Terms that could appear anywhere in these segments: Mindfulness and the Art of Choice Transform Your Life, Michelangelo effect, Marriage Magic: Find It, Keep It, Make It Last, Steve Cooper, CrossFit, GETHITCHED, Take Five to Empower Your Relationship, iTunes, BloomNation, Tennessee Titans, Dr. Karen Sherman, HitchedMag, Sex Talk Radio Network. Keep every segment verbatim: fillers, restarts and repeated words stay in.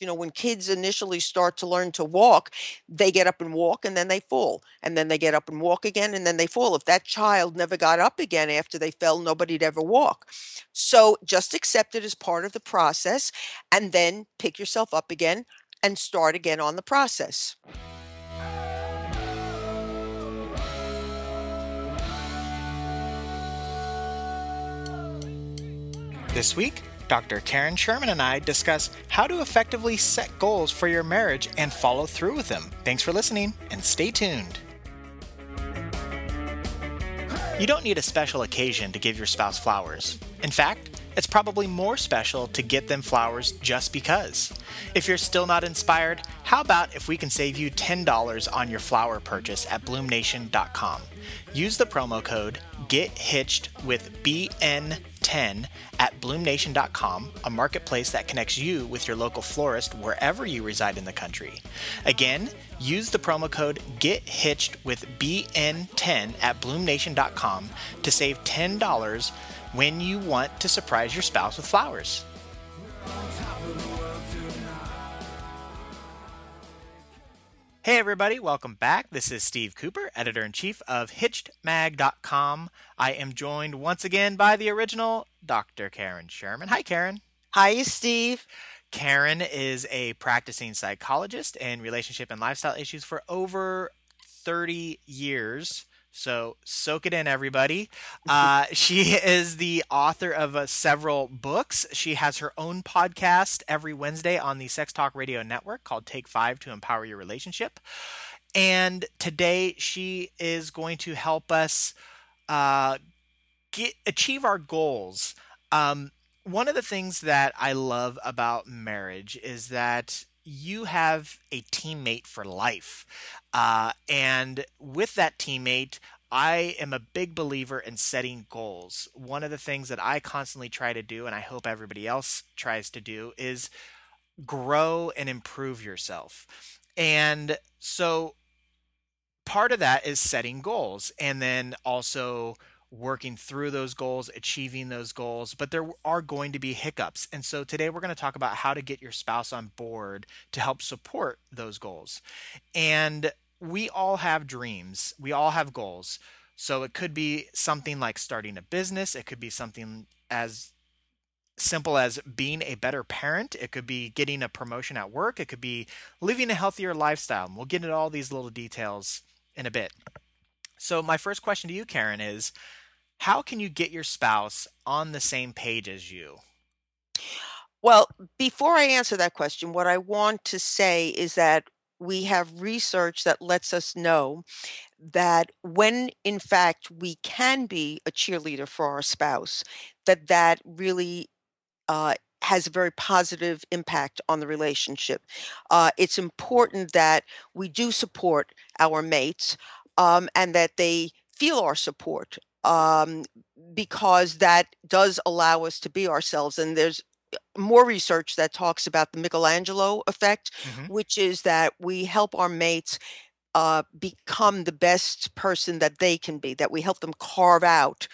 You know, when kids initially start to learn to walk, they get up and walk and then they fall. And then they get up and walk again and then they fall. If that child never got up again after they fell, nobody'd ever walk. So just accept it as part of the process and then pick yourself up again and start again on the process. This week, Doctor Karen Sherman and I discuss how to effectively set goals for your marriage and follow through with them. Thanks for listening and stay tuned. You don't need a special occasion to give your spouse flowers. In fact, it's probably more special to get them flowers just because. If you're still not inspired, how about if we can save you ten dollars on your flower purchase at bloom nation dot com? Use the promo code GETHITCHED with B N ten at bloom nation dot com, a marketplace that connects you with your local florist wherever you reside in the country. Again, use the promo code GETHITCHED with B N ten at bloom nation dot com to save ten dollars when you want to surprise your spouse with flowers. Hey everybody, welcome back. This is Steve Cooper, editor-in-chief of hitched mag dot com. I am joined once again by the original Doctor Karen Sherman. Hi, Karen. Hi, Steve. Karen is a practicing psychologist in relationship and lifestyle issues for over thirty years. So soak it in, everybody. Uh, she is the author of uh, several books. She has her own podcast every Wednesday on the Sex Talk Radio Network called Take Five to Empower Your Relationship. And today she is going to help us uh, get, achieve our goals. Um, one of the things that I love about marriage is that you have a teammate for life. Uh, and with that teammate, I am a big believer in setting goals. One of the things that I constantly try to do, and I hope everybody else tries to do, is grow and improve yourself. And so part of that is setting goals and then also working through those goals, achieving those goals, but there are going to be hiccups. And so today we're going to talk about how to get your spouse on board to help support those goals. And we all have dreams. We all have goals. So it could be something like starting a business. It could be something as simple as being a better parent. It could be getting a promotion at work. It could be living a healthier lifestyle. And we'll get into all these little details in a bit. So my first question to you, Karen, is how can you get your spouse on the same page as you? Well, before I answer that question, what I want to say is that we have research that lets us know that when, in fact, we can be a cheerleader for our spouse, that that really uh, has a very positive impact on the relationship. Uh, it's important that we do support our mates, Um, and that they feel our support, um, because that does allow us to be ourselves. And there's more research that talks about the Michelangelo effect, mm-hmm. which is that we help our mates uh, become the best person that they can be, that we help them carve out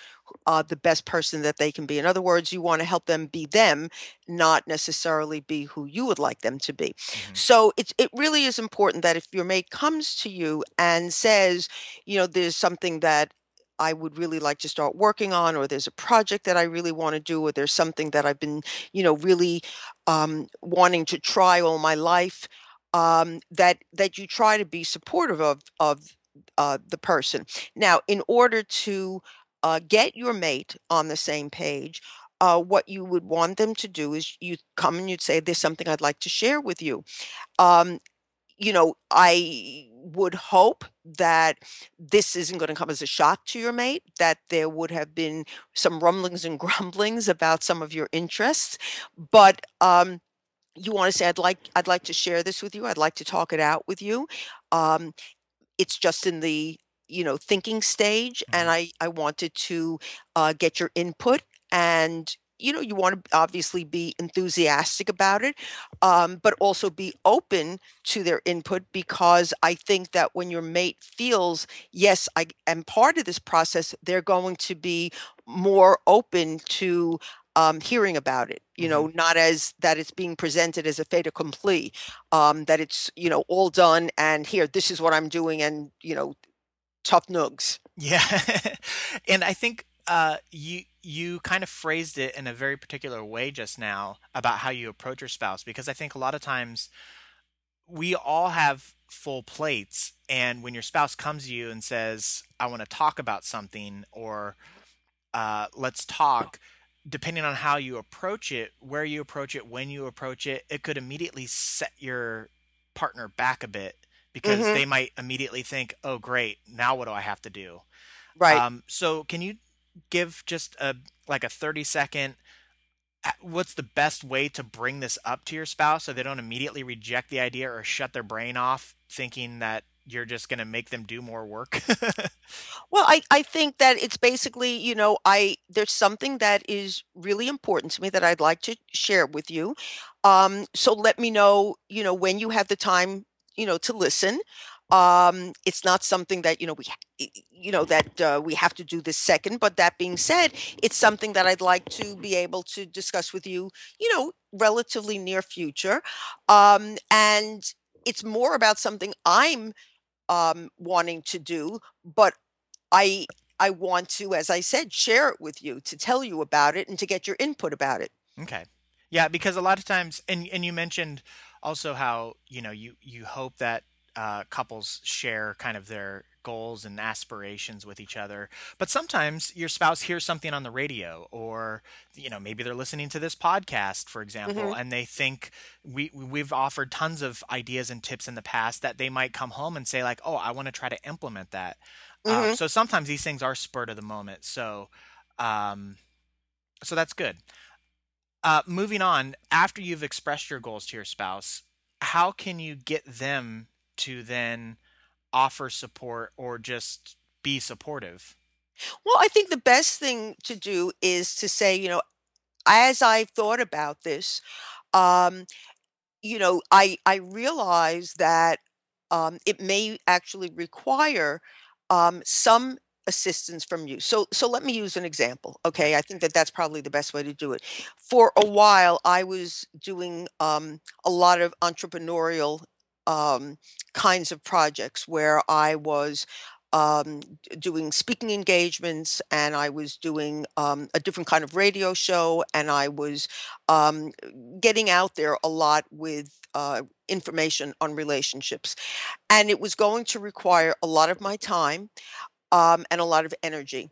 uh, the best person that they can be. In other words, you want to help them be them, not necessarily be who you would like them to be. Mm-hmm. So it, it really is important that if your mate comes to you and says, you know, there's something that I would really like to start working on, or there's a project that I really want to do, or there's something that I've been, you know, really um, wanting to try all my life, um, that, that you try to be supportive of, of uh, the person. Now, in order to Uh, get your mate on the same page, uh, what you would want them to do is you come and you'd say, there's something I'd like to share with you. Um, you know, I would hope that this isn't going to come as a shock to your mate, that there would have been some rumblings and grumblings about some of your interests, but um, you want to say, I'd like, I'd like to share this with you. I'd like to talk it out with you. Um, it's just in the you know, thinking stage. And I, I wanted to uh, get your input, and, you know, you want to obviously be enthusiastic about it, um, but also be open to their input, because I think that when your mate feels, yes, I am part of this process, they're going to be more open to um, hearing about it, you know, not as that it's being presented as a fait accompli, um, that it's, you know, all done and here, this is what I'm doing and, you know, tough nugs. Yeah. And I think uh, you, you kind of phrased it in a very particular way just now about how you approach your spouse, because I think a lot of times we all have full plates. And when your spouse comes to you and says, I want to talk about something, or uh, let's talk, depending on how you approach it, where you approach it, when you approach it, it could immediately set your partner back a bit, because mm-hmm. they might immediately think, oh, great, now what do I have to do? Right. Um, so can you give just a like a thirty second, what's the best way to bring this up to your spouse so they don't immediately reject the idea or shut their brain off thinking that you're just going to make them do more work? Well, I, I think that it's basically, you know, I, there's something that is really important to me that I'd like to share with you. Um, so let me know, you know, when you have the time, you know, to listen. Um, it's not something that, you know, we, you know, that uh, we have to do this second, but that being said, it's something that I'd like to be able to discuss with you, you know, relatively near future. Um, and it's more about something I'm um, wanting to do, but I, I want to, as I said, share it with you, to tell you about it and to get your input about it. Okay. Yeah. Because a lot of times, and, and you mentioned also how, you know, you, you hope that, Uh, couples share kind of their goals and aspirations with each other. But sometimes your spouse hears something on the radio, or, you know, maybe they're listening to this podcast, for example, mm-hmm. and they think we, we've offered tons of ideas and tips in the past that they might come home and say like, oh, I want to try to implement that. Mm-hmm. Uh, so sometimes these things are spurred of the moment. So, um, so that's good. Uh, moving on, after you've expressed your goals to your spouse, how can you get them to then offer support or just be supportive? Well, I think the best thing to do is to say, you know, as I've thought about this, um, you know, I, I realize that um, it may actually require um, some assistance from you. So, so let me use an example. Okay. I think that that's probably the best way to do it. For a while, I was doing um, a lot of entrepreneurial Um, kinds of projects where I was um, doing speaking engagements, and I was doing um, a different kind of radio show, and I was um, getting out there a lot with uh, information on relationships. And it was going to require a lot of my time um, and a lot of energy.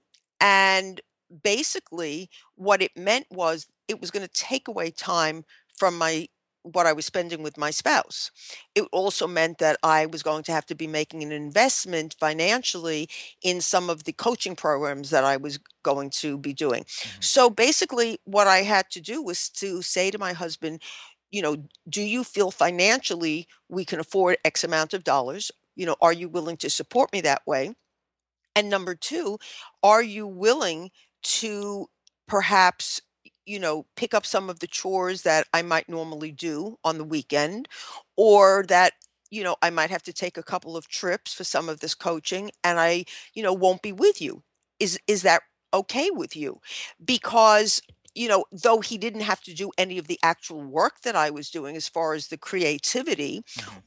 And basically what it meant was it was going to take away time from my what I was spending with my spouse. It also meant that I was going to have to be making an investment financially in some of the coaching programs that I was going to be doing. Mm-hmm. So basically what I had to do was to say to my husband, you know, do you feel financially we can afford X amount of dollars? You know, are you willing to support me that way? And number two, are you willing to perhaps you know, pick up some of the chores that I might normally do on the weekend, or that, you know, I might have to take a couple of trips for some of this coaching and I, you know, won't be with you. Is, is that okay with you? Because, you know, though he didn't have to do any of the actual work that I was doing as far as the creativity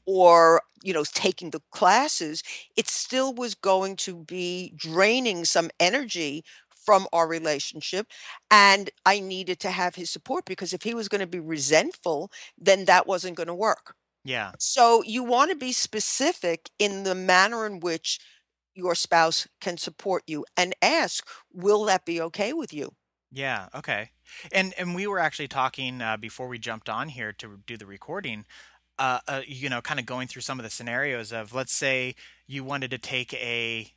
or, you know, taking the classes, it still was going to be draining some energy from our relationship. And I needed to have his support, because if he was going to be resentful, then that wasn't going to work. Yeah. So you want to be specific in the manner in which your spouse can support you, and ask, will that be okay with you? Yeah. Okay. And, and we were actually talking uh, before we jumped on here to do the recording, uh, uh, you know, kind of going through some of the scenarios of, let's say you wanted to take a,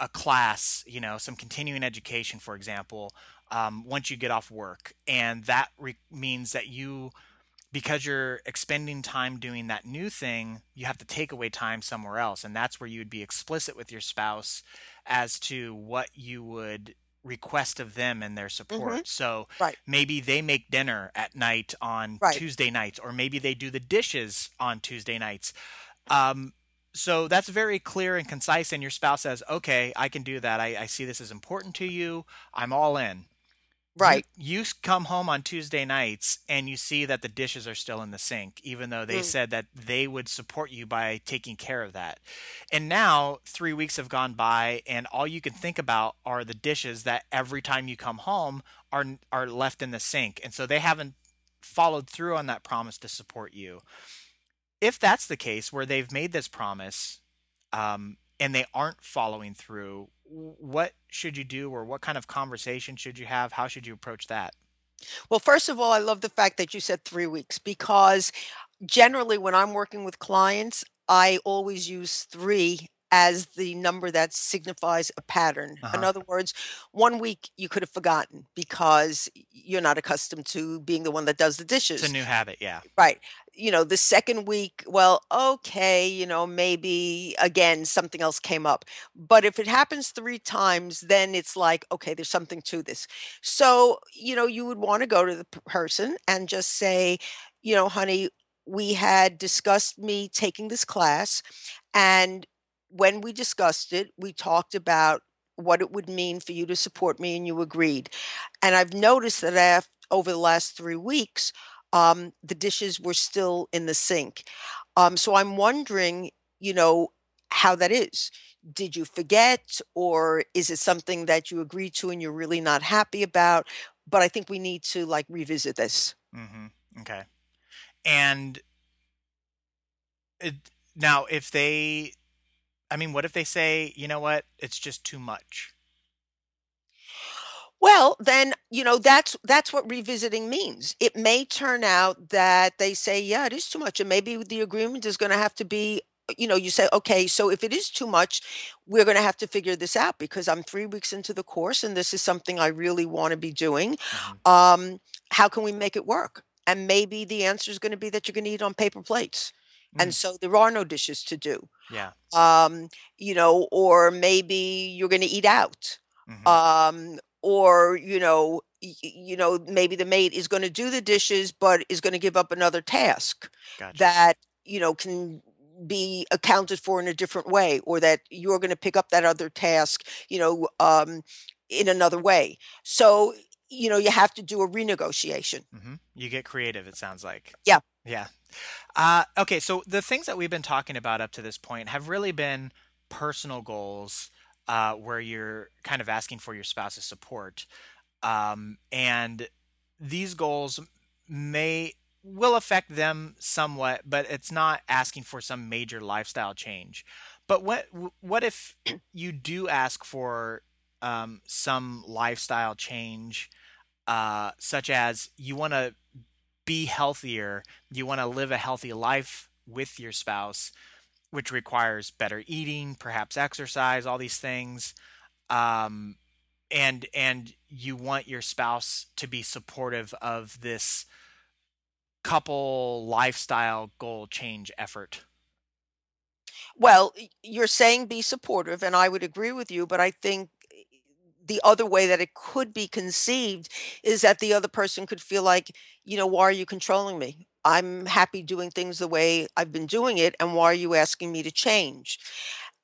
a class, you know, some continuing education, for example, um, once you get off work. And that re- means that you, because you're expending time doing that new thing, you have to take away time somewhere else. And that's where you would be explicit with your spouse as to what you would request of them and their support. Mm-hmm. So right. Maybe they make dinner at night on right. Tuesday nights, or maybe they do the dishes on Tuesday nights. Um, So that's very clear and concise, and your spouse says, okay, I can do that. I, I see this is important to you. I'm all in. Right. You, you come home on Tuesday nights and you see that the dishes are still in the sink, even though they mm. said that they would support you by taking care of that. And now three weeks have gone by and all you can think about are the dishes that every time you come home are are left in the sink. And so they haven't followed through on that promise to support you. If that's the case, where they've made this promise um, and they aren't following through, what should you do, or what kind of conversation should you have? How should you approach that? Well, first of all, I love the fact that you said three weeks, because generally when I'm working with clients, I always use three as the number that signifies a pattern. Uh-huh. In other words, one week you could have forgotten because you're not accustomed to being the one that does the dishes. It's a new habit, yeah. Right. You know, the second week, well, okay, you know, maybe again, something else came up. But if it happens three times, then it's like, okay, there's something to this. So, you know, you would want to go to the person and just say, you know, honey, we had discussed me taking this class, and when we discussed it, we talked about what it would mean for you to support me, and you agreed. And I've noticed that after, over the last three weeks, um, the dishes were still in the sink. Um, so I'm wondering, you know, how that is. Did you forget, or is it something that you agreed to and you're really not happy about? But I think we need to like revisit this. Mm-hmm. Okay. And it, now if they... I mean, what if they say, you know what, it's just too much? Well, then, you know, that's that's what revisiting means. It may turn out that they say, yeah, it is too much. And maybe the agreement is going to have to be, you know, you say, okay, so if it is too much, we're going to have to figure this out, because I'm three weeks into the course and this is something I really want to be doing. Mm-hmm. Um, how can we make it work? And maybe the answer is going to be that you're going to eat on paper plates. And so there are no dishes to do. Yeah. Um, you know, or maybe you're going to eat out. Mm-hmm. Um, or, you know, y- you know, maybe the maid is going to do the dishes, but is going to give up another task. Gotcha. That, you know, can be accounted for in a different way, or that you're going to pick up that other task, you know, um, in another way. So, you know, you have to do a renegotiation. Mm-hmm. You get creative, it sounds like. Yeah. Yeah. Uh, okay. So the things that we've been talking about up to this point have really been personal goals, uh, where you're kind of asking for your spouse's support. Um, and these goals may, will affect them somewhat, but it's not asking for some major lifestyle change. But what, what if you do ask for, um, some lifestyle change, uh, such as you want to be healthier, you want to live a healthy life with your spouse, which requires better eating, perhaps exercise, all these things. Um, and, and you want your spouse to be supportive of this couple lifestyle goal change effort. Well, you're saying be supportive, and I would agree with you, but I think the other way that it could be conceived is that the other person could feel like, you know, why are you controlling me? I'm happy doing things the way I've been doing it, and why are you asking me to change?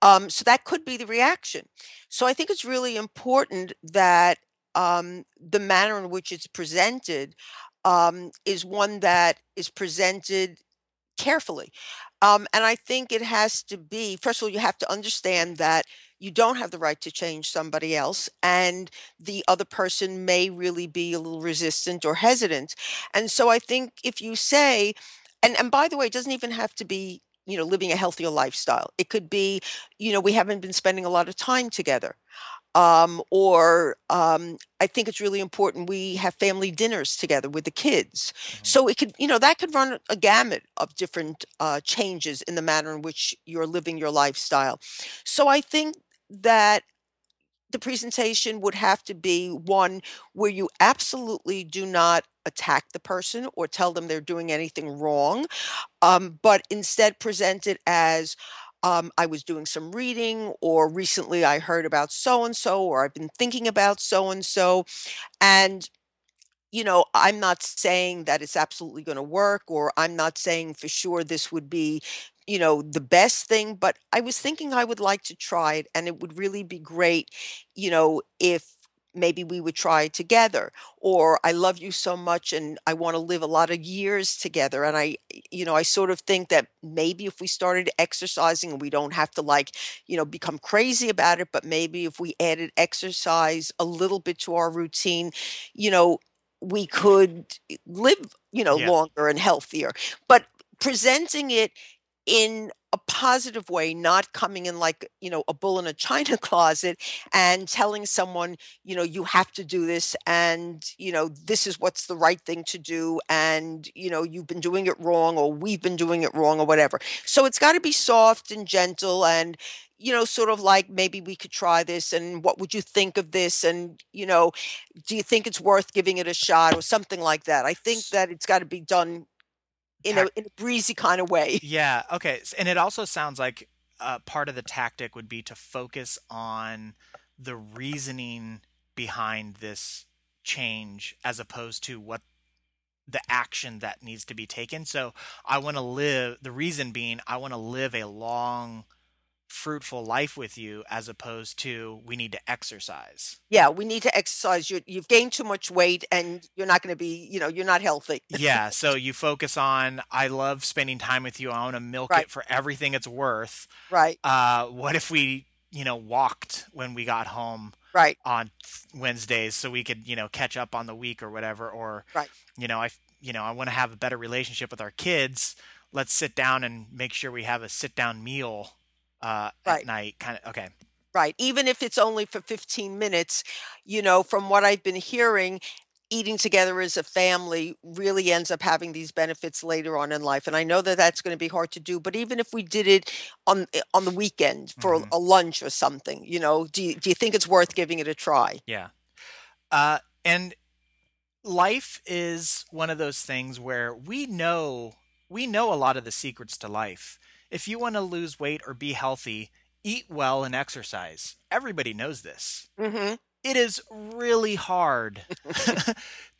Um, so that could be the reaction. So I think it's really important that um, the manner in which it's presented um, is one that is presented carefully. Um, and I think it has to be, first of all, you have to understand that you don't have the right to change somebody else, and the other person may really be a little resistant or hesitant. And so I think if you say, and, and by the way, it doesn't even have to be, you know, living a healthier lifestyle. It could be, you know, we haven't been spending a lot of time together. Um, or um, I think it's really important we have family dinners together with the kids. Mm-hmm. So it could, you know, that could run a gamut of different uh, changes in the manner in which you're living your lifestyle. So I think that the presentation would have to be one where you absolutely do not attack the person or tell them they're doing anything wrong, um, but instead present it as, um, I was doing some reading, or recently I heard about so-and-so, or I've been thinking about so-and-so. And, you know, I'm not saying that it's absolutely going to work, or I'm not saying for sure this would be, you know, the best thing, but I was thinking I would like to try it, and it would really be great, you know, if maybe we would try together, or I love you so much and I want to live a lot of years together. And I, you know, I sort of think that maybe if we started exercising, and we don't have to like, you know, become crazy about it, but maybe if we added exercise a little bit to our routine, you know, we could live, you know, yeah. longer and healthier. But presenting it in a positive way, not coming in like, you know, a bull in a china closet and telling someone, you know, you have to do this and, you know, this is what's the right thing to do and, you know, you've been doing it wrong or we've been doing it wrong or whatever. So it's got to be soft and gentle and, you know, sort of like, maybe we could try this and what would you think of this? And, you know, do you think it's worth giving it a shot or something like that? I think that it's got to be done in a, in a breezy kind of way. Yeah. Okay. And it also sounds like uh, part of the tactic would be to focus on the reasoning behind this change as opposed to what the action that needs to be taken. So I want to live, the reason being, I want to live a long, fruitful life with you, as opposed to we need to exercise. Yeah, we need to exercise. You, you've gained too much weight and you're not going to be, you know, you're not healthy. Yeah. So you focus on, I love spending time with you. I want to milk right. it for everything it's worth. Right. Uh, what if we, you know, walked when we got home right. on Wednesdays so we could, you know, catch up on the week or whatever, or, right. you know, I, you know, I want to have a better relationship with our kids. Let's sit down and make sure we have a sit down meal Uh, right. at night, kind of. Okay. Right. Even if it's only for fifteen minutes, you know, from what I've been hearing, eating together as a family really ends up having these benefits later on in life. And I know that that's going to be hard to do, but even if we did it on, on the weekend for mm-hmm. a lunch or something, you know, do you, do you think it's worth giving it a try? Yeah. Uh, and life is one of those things where we know, we know a lot of the secrets to life. If you want to lose weight or be healthy, eat well and exercise. Everybody knows this. Mm-hmm. It is really hard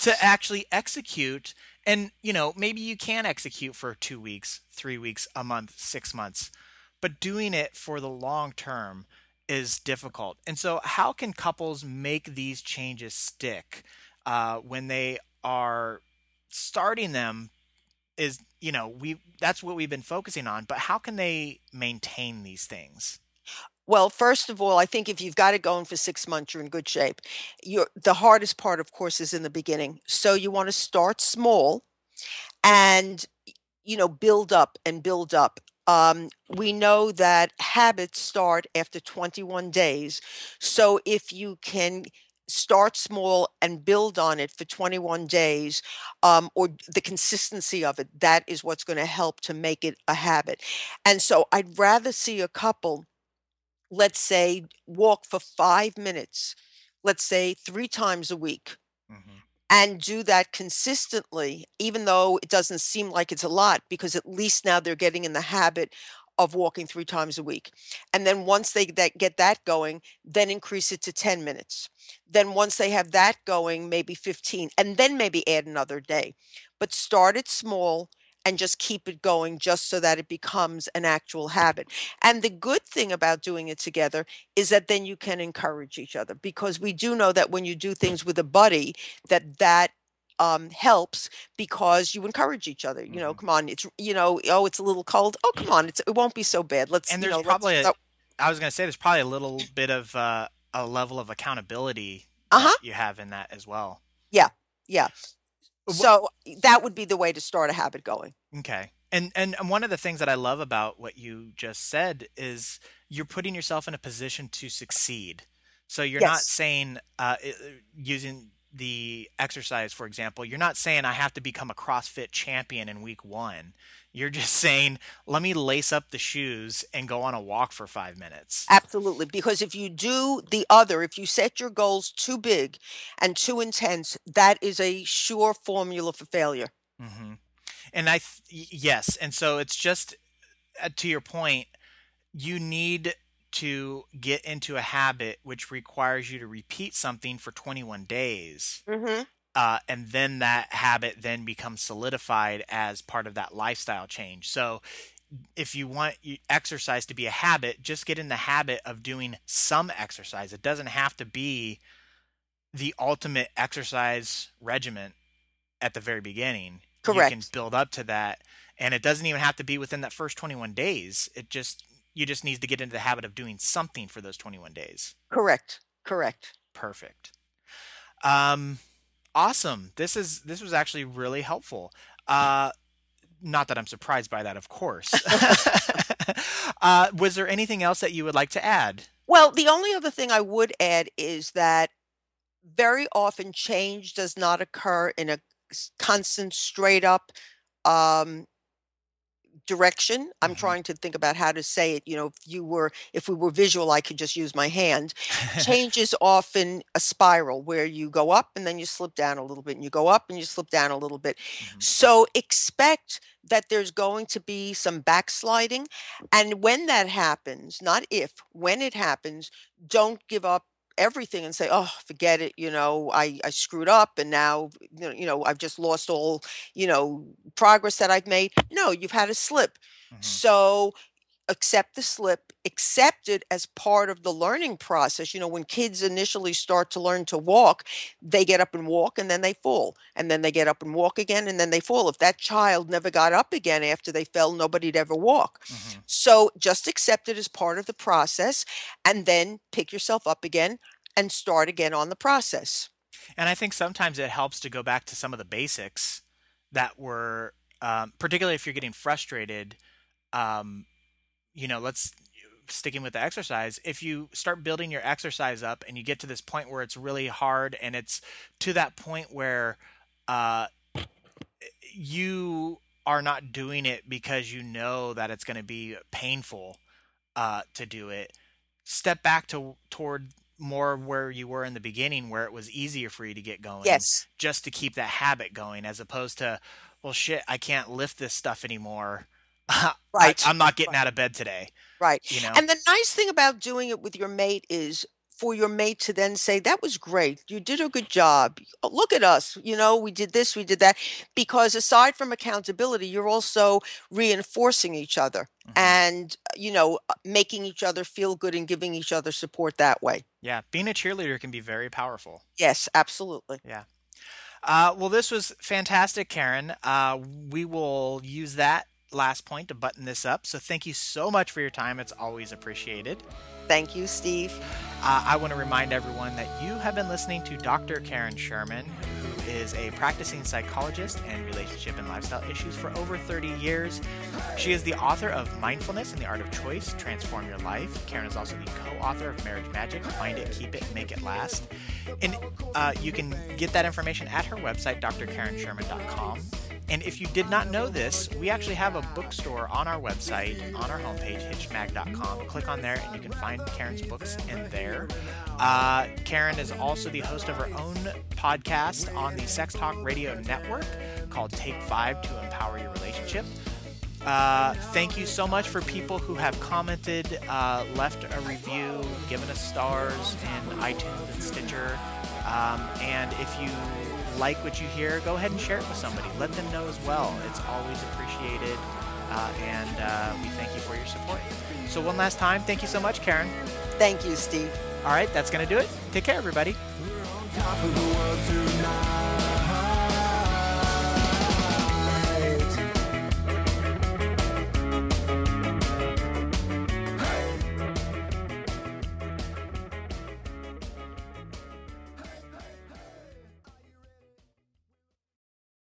to actually execute. And, you know, maybe you can execute for two weeks, three weeks, a month, six months. But doing it for the long term is difficult. And so how can couples make these changes stick uh, when they are starting them? Is, you know, we that's what we've been focusing on, but how can they maintain these things? Well, first of all, I think if you've got it going for six months, you're in good shape. You're, the hardest part, of course, is in the beginning. So you want to start small and, you know, build up and build up. Um, we know that habits start after twenty-one days. So if you can start small and build on it for twenty-one days, um, or the consistency of it, that is what's going to help to make it a habit. And so I'd rather see a couple, let's say, walk for five minutes, let's say three times a week, mm-hmm. and do that consistently, even though it doesn't seem like it's a lot, because at least now they're getting in the habit of walking three times a week. And then once they that, get that going, then increase it to ten minutes. Then once they have that going, maybe fifteen, and then maybe add another day. But start it small and just keep it going, just so that it becomes an actual habit. And the good thing about doing it together is that then you can encourage each other, because we do know that when you do things with a buddy, that that Um, helps, because you encourage each other. You know, mm-hmm. come on, it's, you know, oh, it's a little cold. Oh, come on, it's, it won't be so bad. Let's, and there's you know, probably, a, I was going to say, there's probably a little bit of uh, a level of accountability uh-huh. that you have in that as well. Yeah, yeah. So that would be the way to start a habit going. Okay. And and one of the things that I love about what you just said is you're putting yourself in a position to succeed. So you're yes. not saying uh, using the exercise, for example, you're not saying I have to become a CrossFit champion in week one. You're just saying, let me lace up the shoes and go on a walk for five minutes. Absolutely. Because if you do the other, if you set your goals too big and too intense, that is a sure formula for failure. Mm-hmm. And I, th- yes. And so it's just uh, to your point, you need to get into a habit which requires you to repeat something for twenty-one days. Mm-hmm. Uh, and then that habit then becomes solidified as part of that lifestyle change. So if you want exercise to be a habit, just get in the habit of doing some exercise. It doesn't have to be the ultimate exercise regimen at the very beginning. Correct. You can build up to that. And it doesn't even have to be within that first twenty-one days. It just, you just need to get into the habit of doing something for those twenty-one days. Correct. Correct. Perfect. Um, awesome. This is, this was actually really helpful. Uh, not that I'm surprised by that, of course. uh, was there anything else that you would like to add? Well, the only other thing I would add is that very often change does not occur in a constant, straight up, um, direction. I'm trying to think about how to say it. You know, if you were, if we were visual, I could just use my hand. Change is often a spiral where you go up and then you slip down a little bit and you go up and you slip down a little bit. Mm-hmm. So expect that there's going to be some backsliding. And when that happens, not if, when it happens, don't give up everything and say, oh, forget it, you know, I, I screwed up and now, you know, I've just lost all, you know, progress that I've made. No, you've had a slip. Mm-hmm. So accept the slip, accept it as part of the learning process. You know, when kids initially start to learn to walk, they get up and walk and then they fall. And then they get up and walk again and then they fall. If that child never got up again after they fell, nobody'd ever walk. Mm-hmm. So just accept it as part of the process and then pick yourself up again and start again on the process. And I think sometimes it helps to go back to some of the basics that were, um, particularly if you're getting frustrated, um, you know, let's sticking with the exercise. If you start building your exercise up and you get to this point where it's really hard and it's to that point where uh, you are not doing it because you know that it's going to be painful uh, to do it, step back to toward more where you were in the beginning where it was easier for you to get going. Yes. Just to keep that habit going as opposed to, well, shit, I can't lift this stuff anymore. Right. I, I'm not getting right. out of bed today. Right. You know? And the nice thing about doing it with your mate is for your mate to then say, that was great. You did a good job. Look at us. You know, we did this, we did that. Because aside from accountability, you're also reinforcing each other mm-hmm. and, you know, making each other feel good and giving each other support that way. Yeah. Being a cheerleader can be very powerful. Yes, absolutely. Yeah. Uh, well, this was fantastic, Karen. Uh, we will use that last point to button this up. So thank you so much for your time. It's always appreciated. Thank you, Steve. Uh, I want to remind everyone that you have been listening to Doctor Karen Sherman, who is a practicing psychologist in relationship and lifestyle issues for over thirty years. She is the author of Mindfulness and the Art of Choice Transform Your Life. Karen is also the co-author of Marriage Magic: Find It, Keep It, Make It Last. And uh, you can get that information at her website, dr karen sherman dot com. And if you did not know this, we actually have a bookstore on our website, on our homepage, hitched mag dot com. Click on there and you can find Karen's books in there. Uh, Karen is also the host of her own podcast on the Sex Talk Radio Network called Take Five to Empower Your Relationship. Uh, thank you so much for people who have commented, uh, left a review, given us stars in iTunes and Stitcher. Um, and if you like what you hear, go ahead and share it with somebody. Let them know as well. It's always appreciated, uh, and uh, we thank you for your support. So one last time, thank you so much, Karen. Thank you, Steve. All right, that's going to do it. Take care, everybody. We're on top of the world too.